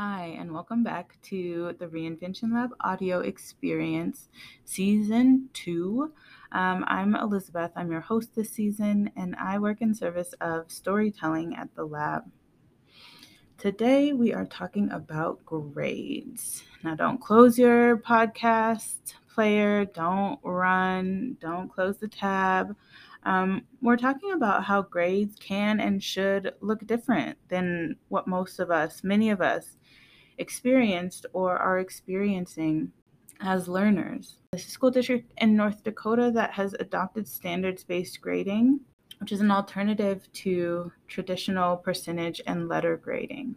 Hi, and welcome back to the Reinvention Lab Audio Experience Season 2. I'm Elizabeth. I'm your host this season, and I work in service of storytelling at the lab. Today, we are talking about grades. Now, don't close your podcast player. Don't run. Don't close the tab. We're talking about how grades can and should look different than what most of us, many of us, experienced or are experiencing as learners. There's a school district in North Dakota that has adopted standards-based grading, which is an alternative to traditional percentage and letter grading.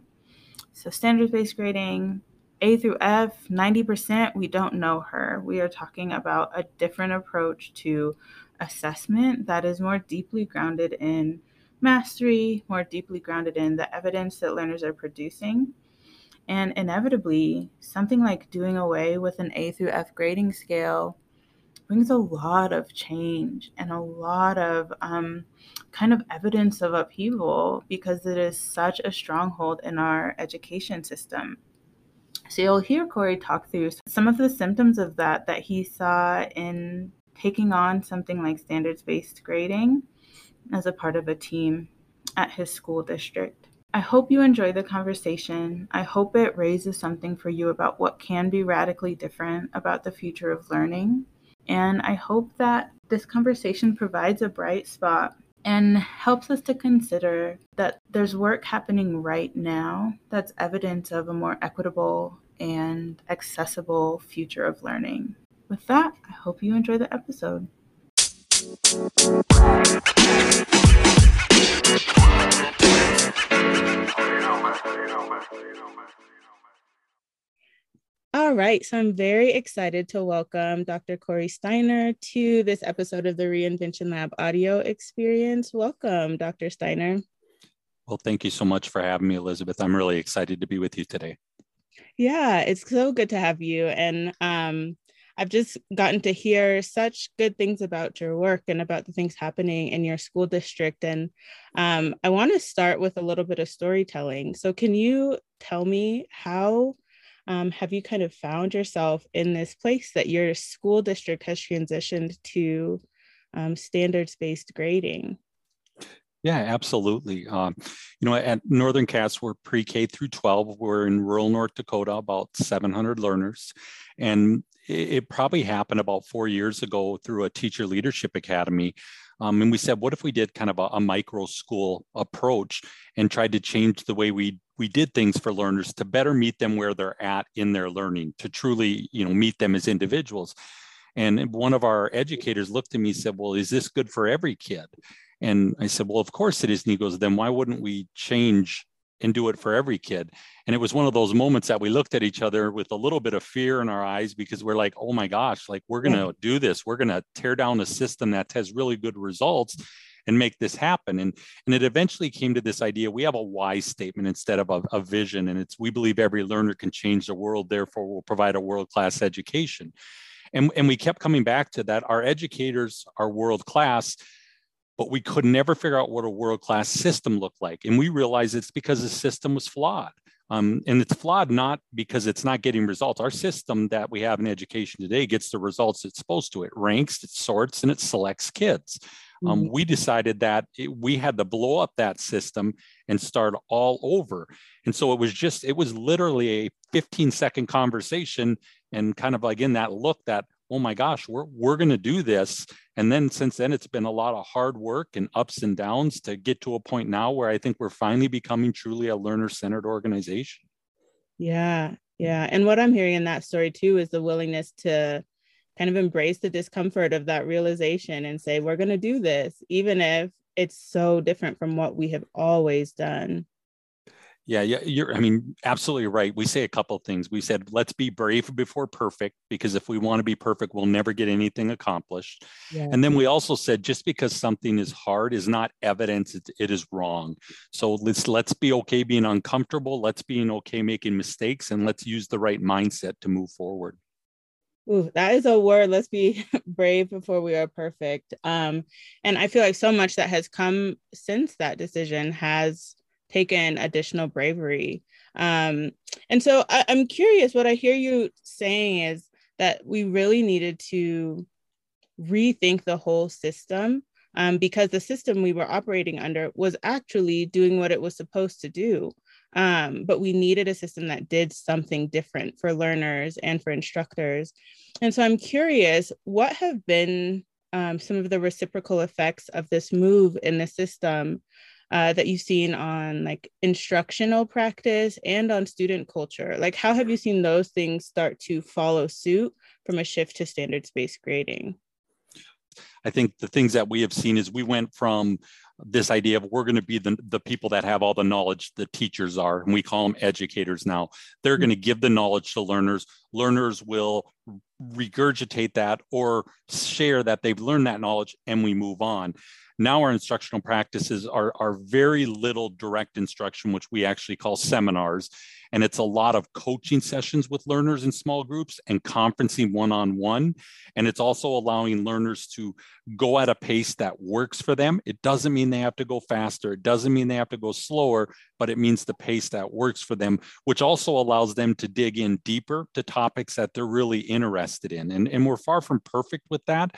So standards-based grading, A through F, 90%, we don't know her. We are talking about a different approach to assessment that is more deeply grounded in mastery, more deeply grounded in the evidence that learners are producing. And inevitably, something like doing away with an A through F grading scale brings a lot of change and a lot of kind of evidence of upheaval, because it is such a stronghold in our education system. So you'll hear Cory talk through some of the symptoms of that he saw in taking on something like standards-based grading as a part of a team at his school district. I hope you enjoy the conversation. I hope it raises something for you about what can be radically different about the future of learning. And I hope that this conversation provides a bright spot and helps us to consider that there's work happening right now that's evidence of a more equitable and accessible future of learning. With that, I hope you enjoy the episode. All right, so I'm very excited to welcome Dr. Cory Steiner to this episode of the Reinvention Lab Audio Experience. Welcome, Dr. Steiner. Well, thank you so much for having me, Elizabeth. I'm really excited to be with you today. Yeah, it's so good to have you. And I've just gotten to hear such good things about your work and about the things happening in your school district. And I want to start with a little bit of storytelling. So can you tell me how have you kind of found yourself in this place that your school district has transitioned to standards-based grading? Yeah, absolutely. At Northern Cass, we're pre-K through 12. We're in rural North Dakota, about 700 learners. And it probably happened about 4 years ago through a teacher leadership academy. And we said, what if we did kind of a micro school approach and tried to change the way we did things for learners to better meet them where they're at in their learning, to truly, meet them as individuals. And one of our educators looked at me and said, well, is this good for every kid? And I said, well, of course it is. And he goes, then why wouldn't we change and do it for every kid? And it was one of those moments that we looked at each other with a little bit of fear in our eyes, because we're like, oh my gosh, like we're going to do this. We're going to tear down a system that has really good results and make this happen. And it eventually came to this idea. We have a why statement instead of a vision. And it's, we believe every learner can change the world. Therefore, we'll provide a world-class education. And we kept coming back to that. Our educators are world-class, but we could never figure out what a world-class system looked like. And we realized it's because the system was flawed. And it's flawed not because it's not getting results. Our system that we have in education today gets the results it's supposed to. It ranks, it sorts, and it selects kids. We decided that we had to blow up that system and start all over. And so it was literally a 15-second conversation and kind of again that look that, oh my gosh, we're going to do this. And then since then, it's been a lot of hard work and ups and downs to get to a point now where I think we're finally becoming truly a learner-centered organization. Yeah. And what I'm hearing in that story too is the willingness to kind of embrace the discomfort of that realization and say, we're going to do this, even if it's so different from what we have always done. Yeah, you're absolutely right. We say a couple of things. We said, let's be brave before perfect, because if we want to be perfect, we'll never get anything accomplished. Yeah. And then we also said, just because something is hard is not evidence it is wrong. So let's be okay being uncomfortable. Let's be okay making mistakes, and let's use the right mindset to move forward. Ooh, that is a word. Let's be brave before we are perfect. And I feel like so much that has come since that decision has taken additional bravery. And so I'm curious, what I hear you saying is that we really needed to rethink the whole system, because the system we were operating under was actually doing what it was supposed to do. But we needed a system that did something different for learners and for instructors. And so I'm curious, what have been some of the reciprocal effects of this move in the system that you've seen on like instructional practice and on student culture? Like, how have you seen those things start to follow suit from a shift to standards-based grading? I think the things that we have seen is we went from this idea of we're going to be the people that have all the knowledge, the teachers are, and we call them educators now. They're going to give the knowledge to learners. Learners will regurgitate that or share that they've learned that knowledge, and we move on. Now our instructional practices are very little direct instruction, which we actually call seminars. And it's a lot of coaching sessions with learners in small groups and conferencing one-on-one. And it's also allowing learners to go at a pace that works for them. It doesn't mean they have to go faster. It doesn't mean they have to go slower, but it means the pace that works for them, which also allows them to dig in deeper to topics that they're really interested in. And we're far from perfect with that,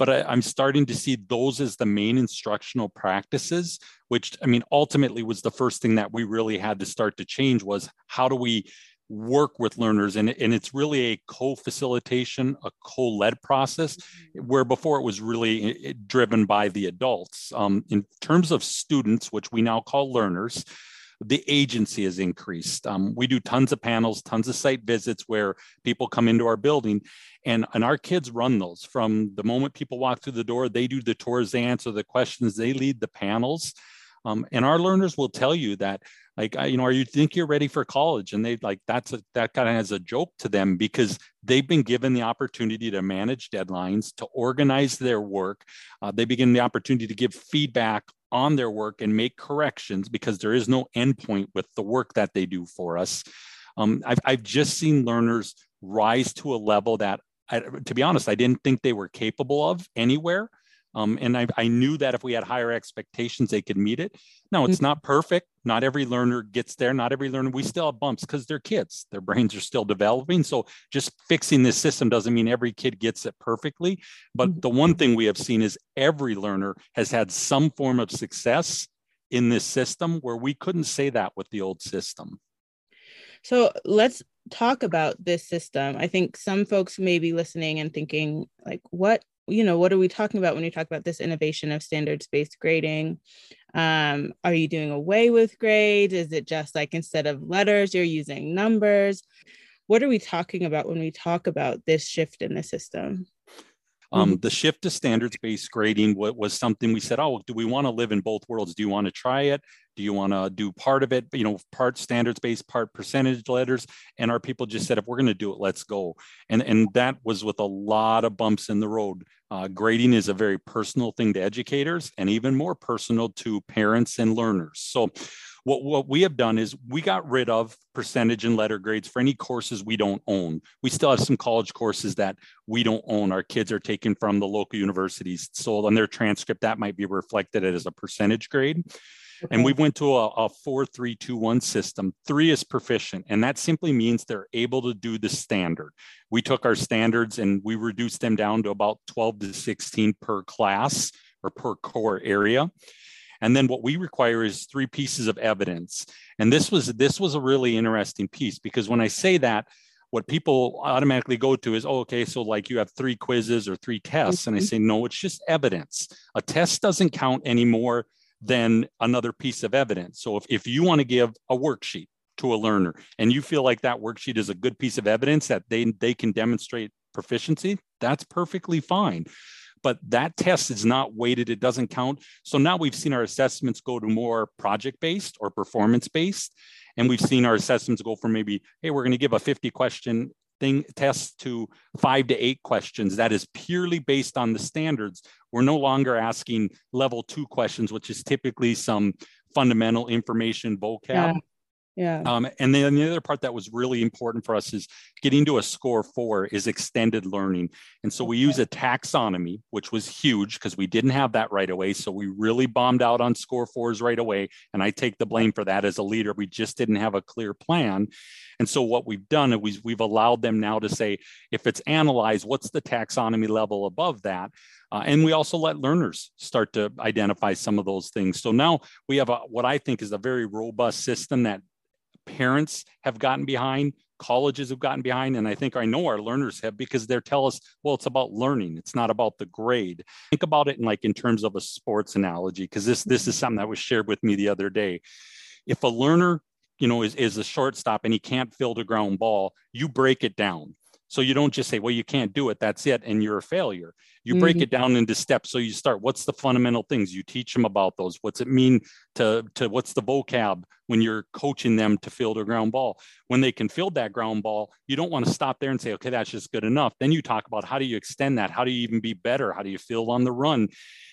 but I'm starting to see those as the main instructional practices, which, I mean, ultimately was the first thing that we really had to start to change was how do we work with learners? And it's really a co-facilitation, a co-led process, where before it was really driven by the adults. In terms of students, which we now call learners, the agency has increased. We do tons of panels, tons of site visits where people come into our building, and our kids run those. From the moment people walk through the door, they do the tours, they answer the questions, they lead the panels. And our learners will tell you that, like, you know, are you think you're ready for college? And they like, that kind of as a joke to them, because they've been given the opportunity to manage deadlines, to organize their work. They begin the opportunity to give feedback on their work and make corrections, because there is no endpoint with the work that they do for us. I've just seen learners rise to a level that, to be honest, I didn't think they were capable of anywhere. And I knew that if we had higher expectations, they could meet it. Now, it's not perfect. Not every learner gets there. Not every learner. We still have bumps because they're kids. Their brains are still developing. So just fixing this system doesn't mean every kid gets it perfectly. But the one thing we have seen is every learner has had some form of success in this system, where we couldn't say that with the old system. So let's talk about this system. I think some folks may be listening and thinking, like, what are we talking about when you talk about this innovation of standards-based grading? Are you doing away with grades? Is it just like instead of letters, you're using numbers? What are we talking about when we talk about this shift in the system? The shift to standards-based grading was something we said, do we want to live in both worlds? Do you want to try it? Do you want to do part of it? You know, part standards-based, part percentage letters. And our people just said, if we're going to do it, let's go. And that was with a lot of bumps in the road. Grading is a very personal thing to educators, and even more personal to parents and learners. So what we have done is we got rid of percentage and letter grades for any courses we don't own. We still have some college courses that we don't own. Our kids are taken from the local universities. So on their transcript, that might be reflected as a percentage grade. Okay. And we went to a 4-3-2-1 system. 3 is proficient, and that simply means they're able to do the standard. We took our standards and we reduced them down to about 12 to 16 per class or per core area. And then what we require is 3 pieces of evidence. And this was a really interesting piece, because when I say that, what people automatically go to is, so like you have 3 quizzes or 3 tests. Mm-hmm. And I say, no, it's just evidence. A test doesn't count anymore than another piece of evidence. So if you want to give a worksheet to a learner and you feel like that worksheet is a good piece of evidence that they can demonstrate proficiency, that's perfectly fine. But that test is not weighted. It doesn't count. So now we've seen our assessments go to more project-based or performance-based. And we've seen our assessments go from maybe, hey, we're going to give a 50-question test to 5 to 8 questions. That is purely based on the standards. We're no longer asking level 2 questions, which is typically some fundamental information vocab. Yeah. Yeah. And then the other part that was really important for us is getting to a score 4 is extended learning. And so we use a taxonomy, which was huge because we didn't have that right away. So we really bombed out on score 4s right away. And I take the blame for that as a leader. We just didn't have a clear plan. And so what we've done is we've allowed them now to say, if it's analyzed, what's the taxonomy level above that? And we also let learners start to identify some of those things. So now we have what I think is a very robust system that parents have gotten behind, colleges have gotten behind, and I know our learners have, because they tell us, well, it's about learning, it's not about the grade. Think about it in terms of a sports analogy, because this is something that was shared with me the other day. If a learner, is a shortstop and he can't field a ground ball, you break it down. So you don't just say, well, you can't do it, that's it, and you're a failure. You break it down into steps. So you start, what's the fundamental things? You teach them about those. What's it mean to what's the vocab when you're coaching them to field a ground ball? When they can field that ground ball, you don't want to stop there and say, okay, that's just good enough. Then you talk about, how do you extend that? How do you even be better? How do you field on the run?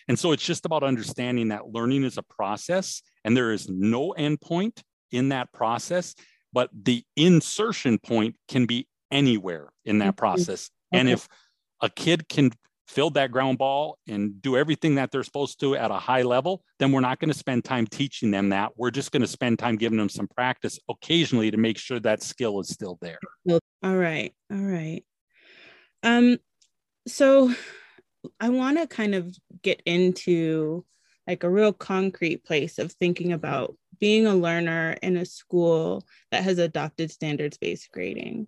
And so it's just about understanding that learning is a process, and there is no endpoint in that process, but the insertion point can be anywhere in that process. Okay. And if a kid can field that ground ball and do everything that they're supposed to at a high level, then we're not going to spend time teaching them that. We're just going to spend time giving them some practice occasionally to make sure that skill is still there. All right. All right. So I want to kind of get into a real concrete place of thinking about being a learner in a school that has adopted standards-based grading.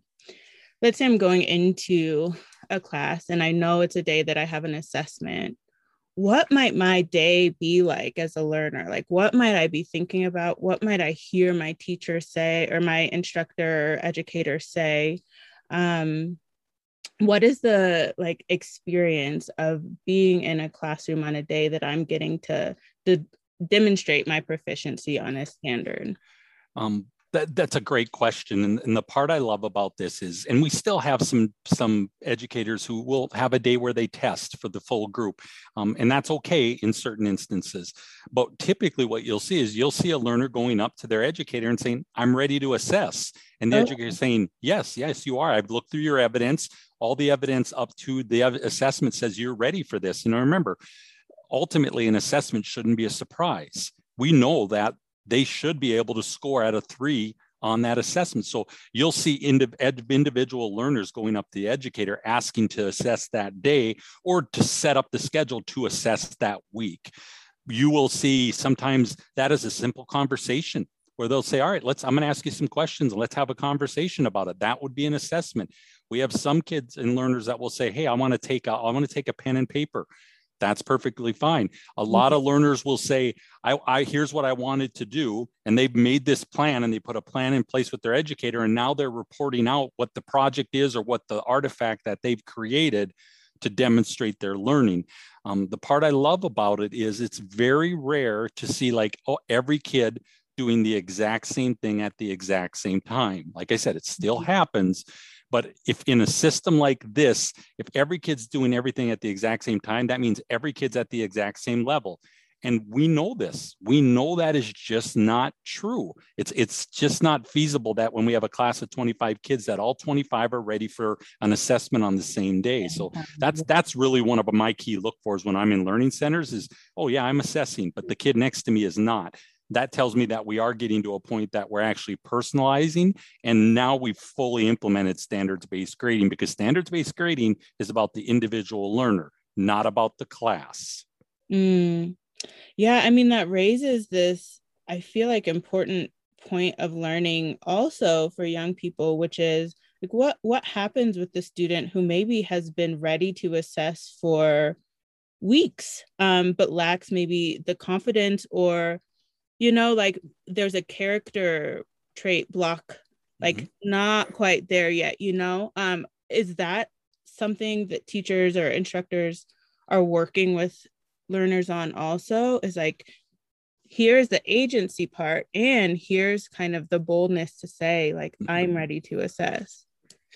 Let's say I'm going into a class and I know it's a day that I have an assessment. What might my day be like as a learner? What might I be thinking about? What might I hear my teacher say or my instructor or educator say? What is the experience of being in a classroom on a day that I'm getting to demonstrate my proficiency on a standard? That's a great question. And the part I love about this is, and we still have some educators who will have a day where they test for the full group. And that's okay in certain instances. But typically what you'll see is a learner going up to their educator and saying, I'm ready to assess. And the educator is saying, yes, you are. I've looked through your evidence. All the evidence up to the assessment says you're ready for this. And remember, ultimately, an assessment shouldn't be a surprise. We know that they should be able to score at a 3 on that assessment. So you'll see individual learners going up to the educator asking to assess that day or to set up the schedule to assess that week. You will see sometimes that is a simple conversation where they'll say, all right, I'm going to ask you some questions. Let's have a conversation about it. That would be an assessment. We have some kids and learners that will say, hey, I want to take a pen and paper. That's perfectly fine. A lot of learners will say, here's what I wanted to do. And they've made this plan and they put a plan in place with their educator. And now they're reporting out what the project is or what the artifact that they've created to demonstrate their learning. The part I love about it is it's very rare to see every kid doing the exact same thing at the exact same time. Like I said, it still happens. But if in a system like this, if every kid's doing everything at the exact same time, that means every kid's at the exact same level. And we know this. We know that is just not true. It's just not feasible that when we have a class of 25 kids that all 25 are ready for an assessment on the same day. So that's really one of my key look-fors when I'm in learning centers is, oh yeah, I'm assessing, but the kid next to me is not. That tells me that we are getting to a point that we're actually personalizing. And now we've fully implemented standards-based grading, because standards-based grading is about the individual learner, not about the class. Yeah, that raises this, I feel important point of learning also for young people, which is what happens with the student who maybe has been ready to assess for weeks, but lacks maybe the confidence or there's a character trait block, not quite there yet, is that something that teachers or instructors are working with learners on also is here's the agency part and here's kind of the boldness to say I'm ready to assess.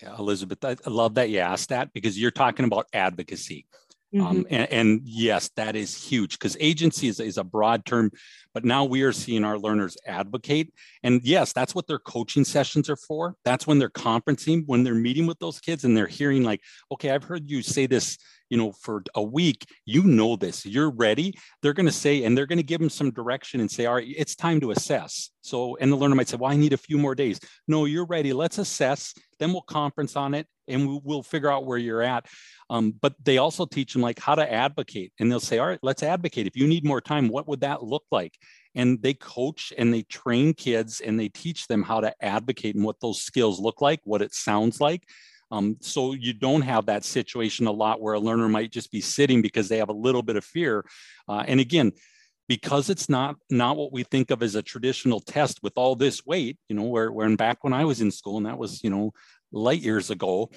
Yeah, Elizabeth, I love that you asked that because you're talking about advocacy. Mm-hmm. And yes, that is huge, because agency is a broad term, but now we are seeing our learners advocate. And yes, that's what their coaching sessions are for. That's when they're conferencing, when they're meeting with those kids and they're hearing like, okay, I've heard you say this, you know, for a week, you know this, you're ready. They're going to say, and they're going to give them some direction and say, all right, it's time to assess. So, and the learner might say, well, I need a few more days. No, you're ready. Let's assess. Then we'll conference on it and we'll figure out where you're at. But they also teach them like how to advocate, and they'll say, all right, let's advocate. If you need more time, what would that look like? And they coach and they train kids and they teach them how to advocate and what those skills look like, what it sounds like. So you don't have that situation a lot where a learner might just be sitting because they have a little bit of fear. And again, because it's not what we think of as a traditional test with all this weight, you know, where back when I was in school, and that was, you know, light years ago,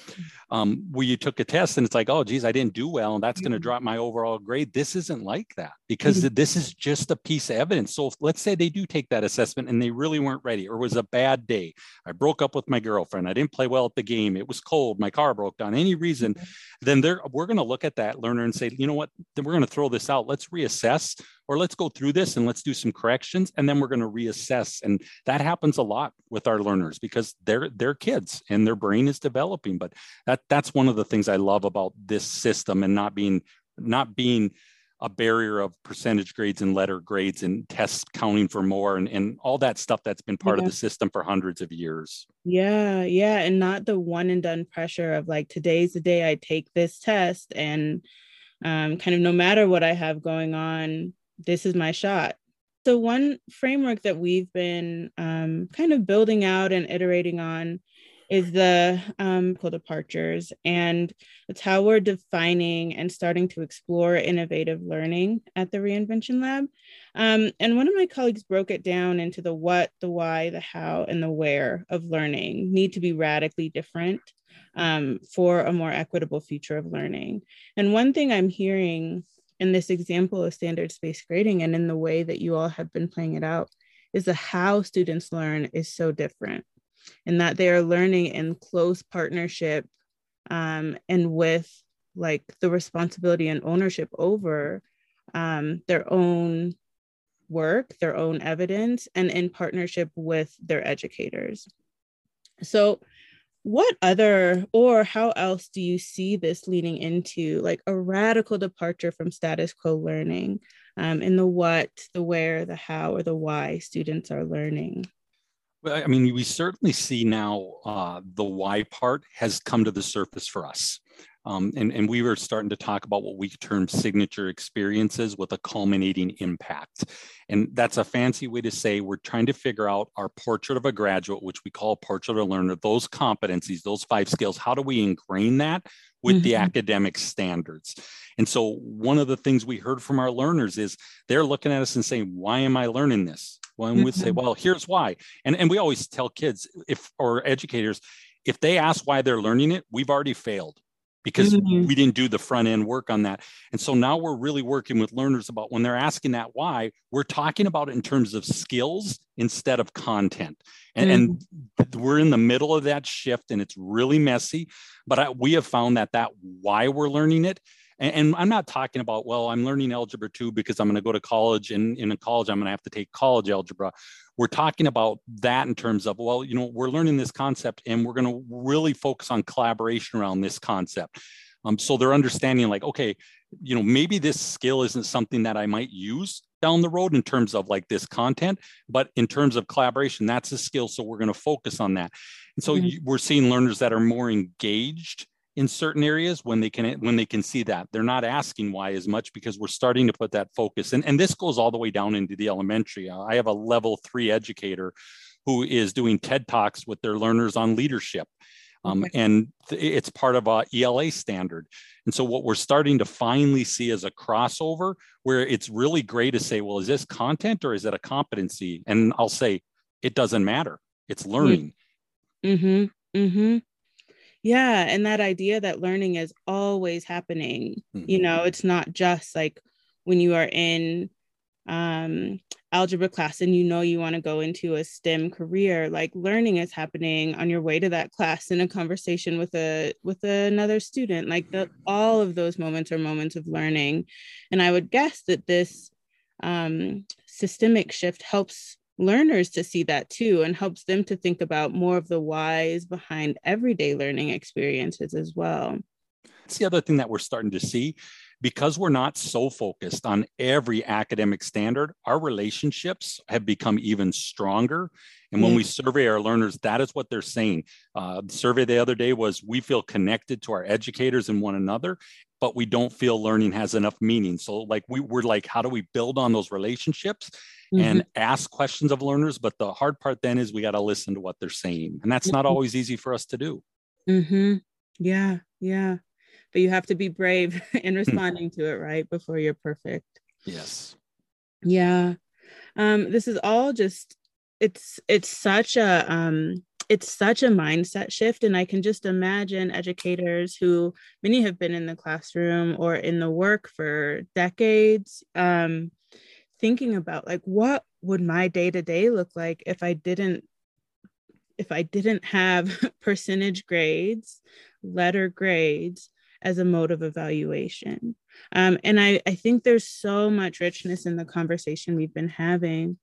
where you took a test and it's like, oh, geez, I didn't do well, and that's going to drop my overall grade. This isn't like that, because this is just a piece of evidence. So if, let's say they do take that assessment and they really weren't ready, or it was a bad day. I broke up with my girlfriend. I didn't play well at the game. It was cold. My car broke down. Any reason, then we're going to look at that learner and say, you know what, then we're going to throw this out. Let's reassess, or let's go through this and let's do some corrections. And then we're going to reassess. And that happens a lot with our learners because they're kids and their brain is developing. But that's one of the things I love about this system, and not being a barrier of percentage grades and letter grades and tests counting for more and all that stuff that's been part of the system for hundreds of years. Yeah. Yeah. And not the one and done pressure of like, today's the day I take this test, and kind of no matter what I have going on, this is my shot. So one framework that we've been kind of building out and iterating on is the departures, and it's how we're defining and starting to explore innovative learning at the Reinvention Lab. And one of my colleagues broke it down into the what, the why, the how, and the where of learning need to be radically different for a more equitable future of learning. And one thing I'm hearing in this example of standards-based grading, and in the way that you all have been playing it out, is the how students learn is so different, and that they are learning in close partnership and with like the responsibility and ownership over their own work, their own evidence, and in partnership with their educators. So what other, or how else do you see this leading into like a radical departure from status quo learning in the what, the where, the how, or the why students are learning? Well, I mean, we certainly see now the why part has come to the surface for us. And we were starting to talk about what we term signature experiences with a culminating impact. And that's a fancy way to say we're trying to figure out our portrait of a graduate, which we call portrait of a learner, those competencies, those 5 skills. How do we ingrain that with the academic standards? And so one of the things we heard from our learners is they're looking at us and saying, why am I learning this? Well, and we'd say, well, here's why. And we always tell kids, or educators, if they ask why they're learning it, we've already failed, because we didn't do the front end work on that. And so now we're really working with learners about when they're asking that why, we're talking about it in terms of skills instead of content. And we're in the middle of that shift, and it's really messy. But we have found that why we're learning it, and I'm not talking about, well, I'm learning algebra 2 because I'm going to go to college, and in college, I'm going to have to take college algebra. We're talking about that in terms of, well, you know, we're learning this concept and we're going to really focus on collaboration around this concept. So they're understanding like, okay, you know, maybe this skill isn't something that I might use down the road in terms of like this content, but in terms of collaboration, that's a skill. So we're going to focus on that. And so we're seeing learners that are more engaged in certain areas when they can see that. They're not asking why as much because we're starting to put that focus. And this goes all the way down into the elementary. I have a level 3 educator who is doing TED Talks with their learners on leadership. And it's part of a ELA standard. And so what we're starting to finally see is a crossover where it's really great to say, well, is this content or is it a competency? And I'll say, it doesn't matter. It's learning. Yeah. And that idea that learning is always happening, you know, it's not just like when you are in algebra class and you know you want to go into a STEM career, like learning is happening on your way to that class in a conversation with another student. Like all of those moments are moments of learning. And I would guess that this systemic shift helps learners to see that too, and helps them to think about more of the whys behind everyday learning experiences as well. That's the other thing that we're starting to see. Because we're not so focused on every academic standard, our relationships have become even stronger. And when we survey our learners, that is what they're saying. The survey the other day was, we feel connected to our educators and one another, but we don't feel learning has enough meaning. So like we're like, how do we build on those relationships and ask questions of learners? But the hard part then is we got to listen to what they're saying. And that's not always easy for us to do. Mm-hmm. Yeah, yeah. But you have to be brave in responding to it, right? Before you're perfect. Yes. Yeah. This is all just, it's such a mindset shift. And I can just imagine educators who, many have been in the classroom or in the work for decades, thinking about like, what would my day-to-day look like if I didn't have percentage grades, letter grades, as a mode of evaluation. And I think there's so much richness in the conversation we've been having.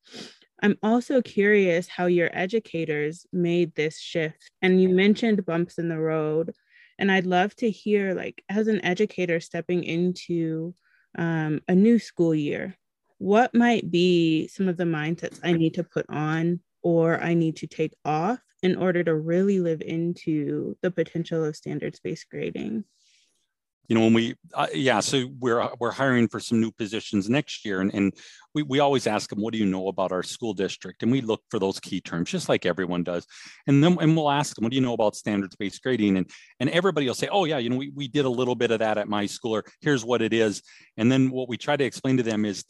I'm also curious how your educators made this shift. And you mentioned bumps in the road. And I'd love to hear, like, as an educator stepping into a new school year, what might be some of the mindsets I need to put on or I need to take off in order to really live into the potential of standards-based grading? You know, when we, so we're hiring for some new positions next year. And we always ask them, what do you know about our school district? And we look for those key terms, just like everyone does. And then we'll ask them, what do you know about standards-based grading? And everybody will say, oh yeah, you know, we did a little bit of that at my school, or here's what it is. And then what we try to explain to them is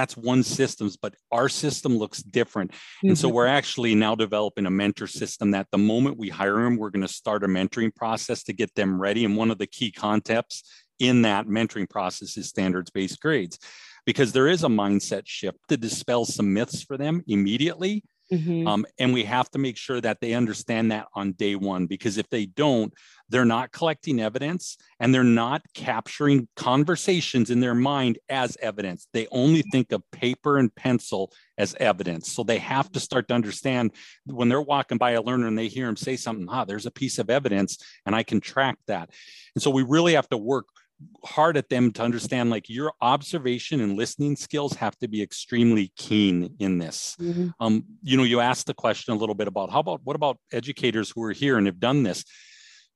that's one system, but our system looks different. And so we're actually now developing a mentor system that the moment we hire them, we're going to start a mentoring process to get them ready. And one of the key concepts in that mentoring process is standards-based grades, because there is a mindset shift to dispel some myths for them immediately. And we have to make sure that they understand that on day one, because if they don't, they're not collecting evidence and they're not capturing conversations in their mind as evidence. They only think of paper and pencil as evidence. So they have to start to understand when they're walking by a learner and they hear them say something, there's a piece of evidence and I can track that. And so we really have to work hard at them to understand, like, your observation and listening skills have to be extremely keen in this. You know, you asked the question a little bit about what about educators who are here and have done this?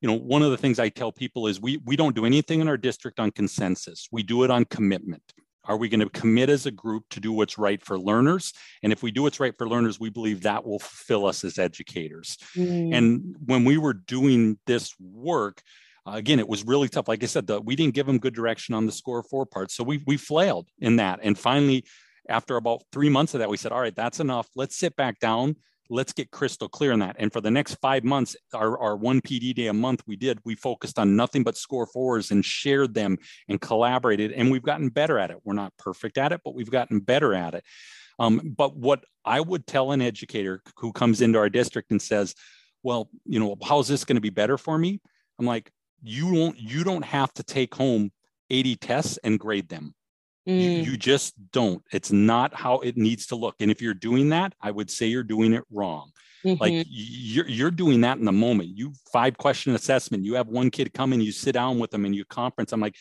You know, one of the things I tell people is we don't do anything in our district on consensus. We do it on commitment. Are we going to commit as a group to do what's right for learners? And if we do what's right for learners, we believe that will fulfill us as educators. And when we were doing this work, again, it was really tough. Like I said, we didn't give them good direction on the score 4 part. So we flailed in that. And finally, after about 3 months of that, we said, all right, that's enough. Let's sit back down. Let's get crystal clear on that. And for the next 5 months, our one PD day a month we focused on nothing but score 4s and shared them and collaborated. And we've gotten better at it. We're not perfect at it, but we've gotten better at it. But what I would tell an educator who comes into our district and says, well, you know, how's this going to be better for me? I'm like, You don't have to take home 80 tests and grade them. You just don't. It's not how it needs to look. And if you're doing that, I would say you're doing it wrong. Like you're doing that in the moment. You 5-question assessment. You have one kid come and you sit down with them and you conference. I'm like,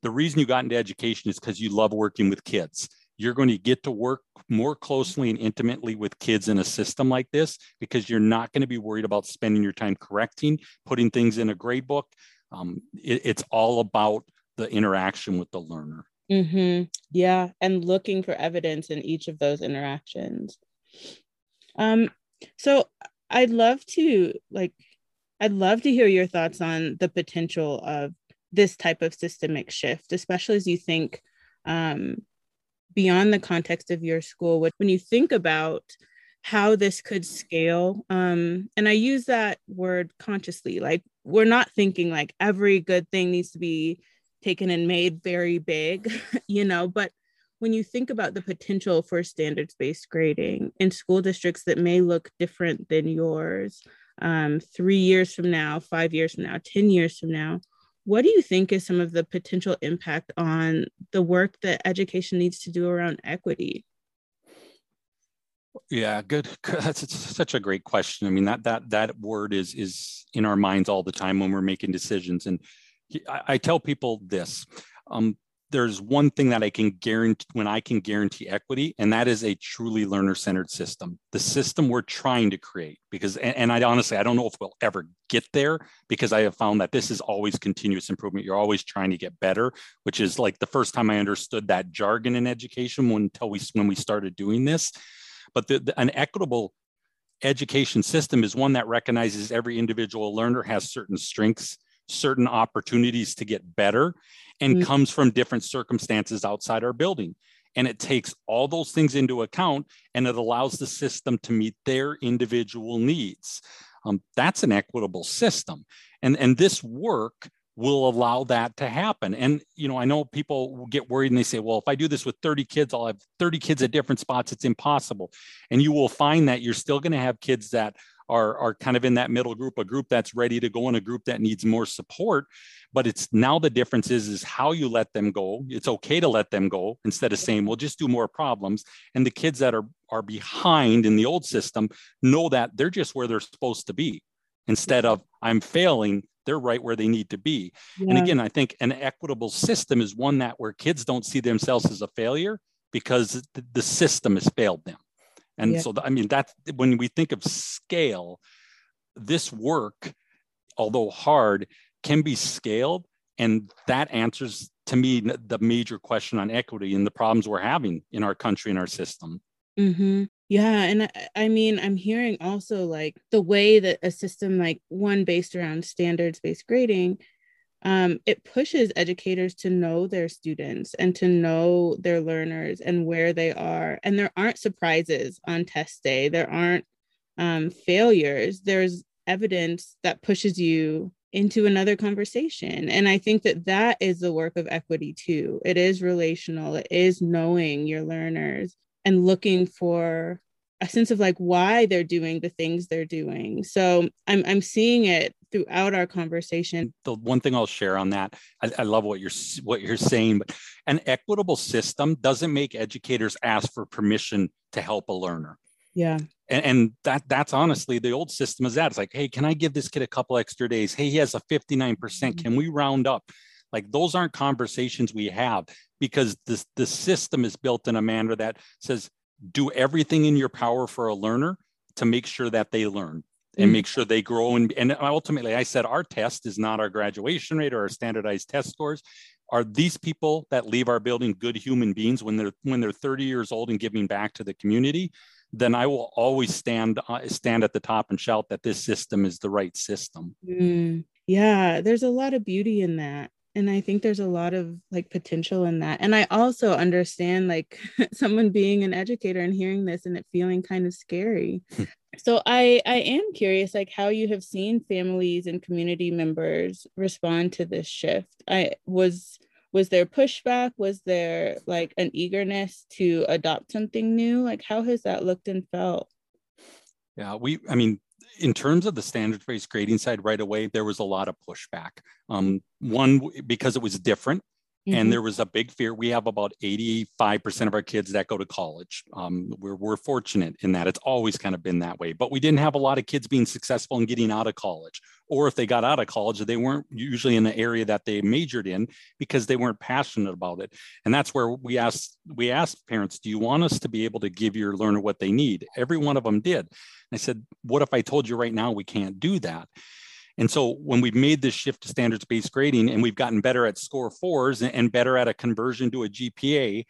the reason you got into education is because you love working with kids. You're going to get to work more closely and intimately with kids in a system like this, because you're not going to be worried about spending your time correcting, putting things in a grade book. It's all about the interaction with the learner. Yeah. And looking for evidence in each of those interactions. So I'd love to hear your thoughts on the potential of this type of systemic shift, especially as you think beyond the context of your school, when you think about how this could scale. And I use that word consciously, like, we're not thinking like every good thing needs to be taken and made very big, you know, but when you think about the potential for standards-based grading in school districts that may look different than yours 3 years from now, 5 years from now, 10 years from now, what do you think is some of the potential impact on the work that education needs to do around equity? Yeah, good. That's such a great question. I mean, that word is in our minds all the time when we're making decisions. And I tell people this, there's one thing that I can guarantee when I can guarantee equity, and that is a truly learner-centered system, the system we're trying to create, because, and I honestly, I don't know if we'll ever get there, because I have found that this is always continuous improvement. You're always trying to get better, which is like the first time I understood that jargon in education when we started doing this. But an equitable education system is one that recognizes every individual learner has certain strengths, certain opportunities to get better, and comes from different circumstances outside our building. And it takes all those things into account, and it allows the system to meet their individual needs. That's an equitable system. And this work will allow that to happen. And, you know, I know people get worried and they say, well, if I do this with 30 kids, I'll have 30 kids at different spots. It's impossible. And you will find that you're still going to have kids that are kind of in that middle group, a group that's ready to go and a group that needs more support. But it's now the difference is how you let them go. It's okay to let them go instead of saying, well, just do more problems. And the kids that are behind in the old system know that they're just where they're supposed to be. Instead of I'm failing, they're right where they need to be. Yeah. And again, I think an equitable system is one that where kids don't see themselves as a failure because the system has failed them. And yeah. So, I mean, that's when we think of scale, this work, although hard, can be scaled. And that answers, to me, the major question on equity and the problems we're having in our country and our system. Mm-hmm. Yeah. And I mean, I'm hearing also like the way that a system like one based around standards-based grading, it pushes educators to know their students and to know their learners and where they are. And there aren't surprises on test day. There aren't failures. There's evidence that pushes you into another conversation. And I think that that is the work of equity too. It is relational. It is knowing your learners and looking for a sense of like why they're doing the things they're doing. So I'm seeing it throughout our conversation. The one thing I'll share on that, I love what you're saying, but an equitable system doesn't make educators ask for permission to help a learner. Yeah. And that's honestly, the old system is that. It's like, hey, can I give this kid a couple extra days? Hey, he has a 59%. Can we round up? Like those aren't conversations we have because the system is built in a manner that says, do everything in your power for a learner to make sure that they learn and make sure they grow. And ultimately, I said, our test is not our graduation rate or our standardized test scores. Are these people that leave our building good human beings when they're 30 years old and giving back to the community? Then I will always stand at the top and shout that this system is the right system. Yeah, there's a lot of beauty in that. And I think there's a lot of like potential in that. And I also understand like someone being an educator and hearing this and it feeling kind of scary. So I am curious, like how you have seen families and community members respond to this shift. Was there pushback? Was there like an eagerness to adopt something new? Like how has that looked and felt? Yeah, in terms of the standards-based grading side, right away, there was a lot of pushback. One, because it was different, and there was a big fear. We have about 85% of our kids that go to college. We're fortunate in that. It's always kind of been that way. But we didn't have a lot of kids being successful in getting out of college. Or if they got out of college, they weren't usually in the area that they majored in because they weren't passionate about it. And that's where we asked parents, do you want us to be able to give your learner what they need? Every one of them did. And I said, what if I told you right now we can't do that? And so when we've made this shift to standards-based grading and we've gotten better at score fours and better at a conversion to a GPA,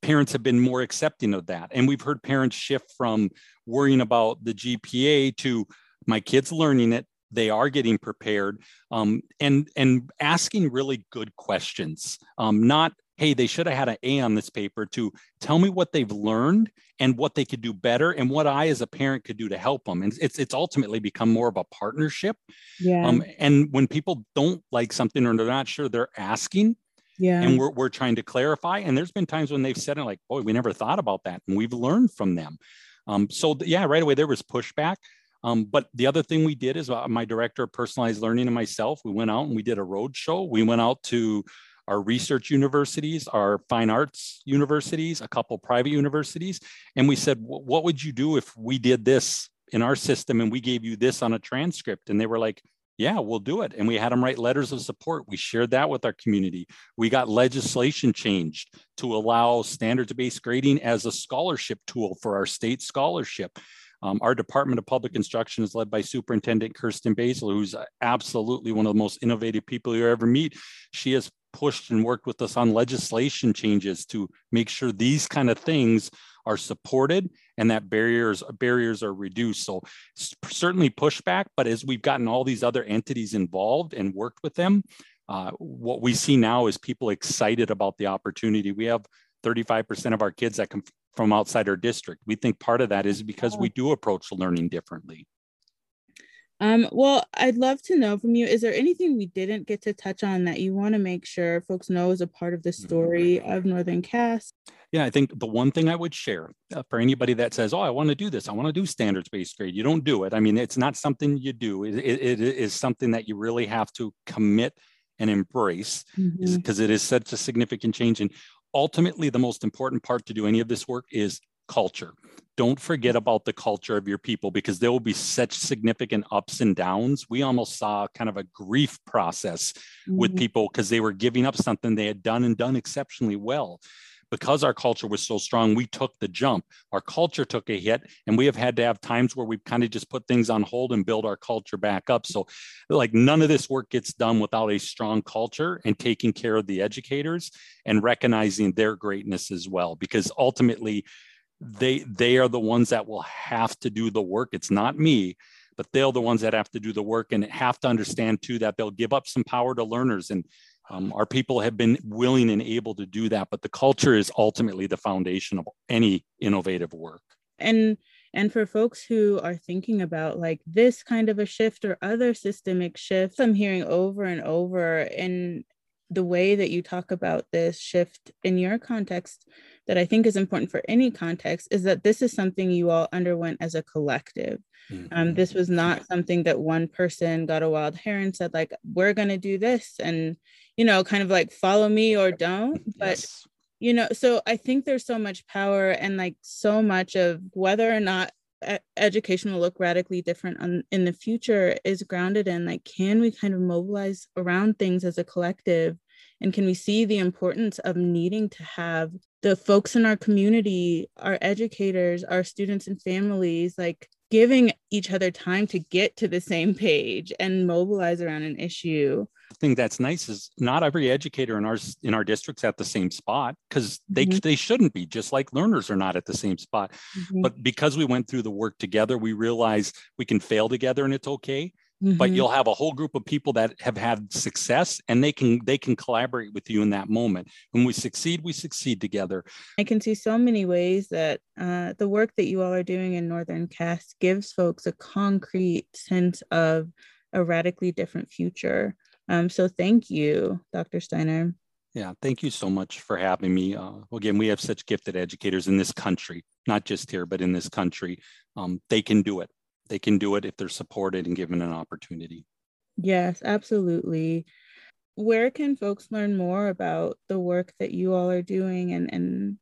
parents have been more accepting of that. And we've heard parents shift from worrying about the GPA to my kids learning it, they are getting prepared, and asking really good questions, not, hey, they should have had an A on this paper, to tell me what they've learned and what they could do better and what I as a parent could do to help them. And it's ultimately become more of a partnership. Yeah. And when people don't like something or they're not sure, they're asking. Yeah. And we're trying to clarify. And there's been times when they've said it like, boy, we never thought about that. And we've learned from them. Right away, there was pushback. But the other thing we did is my director of personalized learning and myself, we went out and we did a road show. We went out to our research universities, our fine arts universities, a couple private universities. And we said, what would you do if we did this in our system and we gave you this on a transcript? And they were like, yeah, we'll do it. And we had them write letters of support. We shared that with our community. We got legislation changed to allow standards-based grading as a scholarship tool for our state scholarship. Our Department of Public Instruction is led by Superintendent Kirsten Basel, who's absolutely one of the most innovative people you ever meet. She has pushed and worked with us on legislation changes to make sure these kind of things are supported and that barriers are reduced. So certainly pushback, but as we've gotten all these other entities involved and worked with them, what we see now is people excited about the opportunity. We have 35% of our kids that come from outside our district. We think part of that is because we do approach learning differently. Well, I'd love to know from you, is there anything we didn't get to touch on that you want to make sure folks know is a part of the story of Northern Cass? Yeah, I think the one thing I would share for anybody that says, oh, I want to do this, I want to do standards-based grade. You don't do it. I mean, it's not something you do. It is something that you really have to commit and embrace because it is such a significant change. And ultimately, the most important part to do any of this work is culture. Don't forget about the culture of your people, because there will be such significant ups and downs. We almost saw kind of a grief process with people because they were giving up something they had done exceptionally well. Because our culture was so strong, we took the jump. Our culture took a hit, and we have had to have times where we've kind of just put things on hold and build our culture back up. So like none of this work gets done without a strong culture and taking care of the educators and recognizing their greatness as well, because ultimately they are the ones that will have to do the work. It's not me, but they're the ones that have to do the work and have to understand too that they'll give up some power to learners. And our people have been willing and able to do that, but the culture is ultimately the foundation of any innovative work. And for folks who are thinking about like this kind of a shift or other systemic shifts, I'm hearing over and over in the way that you talk about this shift in your context that I think is important for any context is that this is something you all underwent as a collective. This was not something that one person got a wild hair and said like, we're going to do this and, you know, kind of like follow me or don't. But, you know, so I think there's so much power and like so much of whether or not education will look radically different in the future is grounded in like, can we kind of mobilize around things as a collective? And can we see the importance of needing to have the folks in our community, our educators, our students and families, like giving each other time to get to the same page and mobilize around an issue? The thing that's nice is not every educator in our district's at the same spot, because they shouldn't be, just like learners are not at the same spot. But because we went through the work together, we realize we can fail together and it's okay. But you'll have a whole group of people that have had success and they can collaborate with you in that moment. When we succeed together. I can see so many ways that the work that you all are doing in Northern Cass gives folks a concrete sense of a radically different future. So thank you, Dr. Steiner. Yeah, thank you so much for having me. Again, we have such gifted educators in this country, not just here, but in this country. They can do it. They can do it if they're supported and given an opportunity. Yes, absolutely. Where can folks learn more about the work that you all are doing and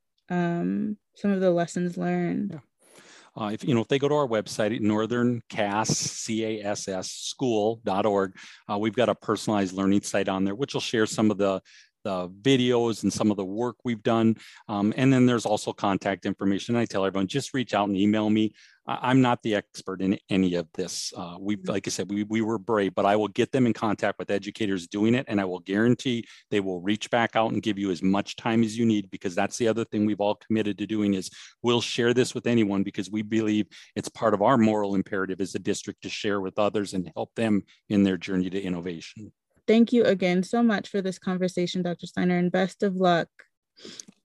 some of the lessons learned? Yeah. If they go to our website at northerncassschool.org, we've got a personalized learning site on there, which will share some of the videos and some of the work we've done. And then there's also contact information. I tell everyone, just reach out and email me. I'm not the expert in any of this. We were brave, but I will get them in contact with educators doing it. And I will guarantee they will reach back out and give you as much time as you need, because that's the other thing we've all committed to doing is we'll share this with anyone, because we believe it's part of our moral imperative as a district to share with others and help them in their journey to innovation. Thank you again so much for this conversation, Dr. Steiner, and best of luck.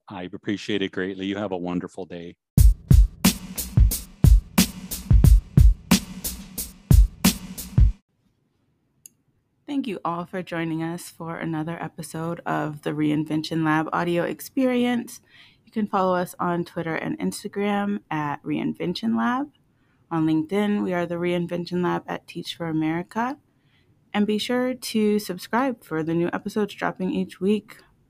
I appreciate it greatly. You have a wonderful day. Thank you all for joining us for another episode of the Reinvention Lab audio experience. You can follow us on Twitter and Instagram at Reinvention Lab. On LinkedIn, we are the Reinvention Lab at Teach for America. And be sure to subscribe for the new episodes dropping each week.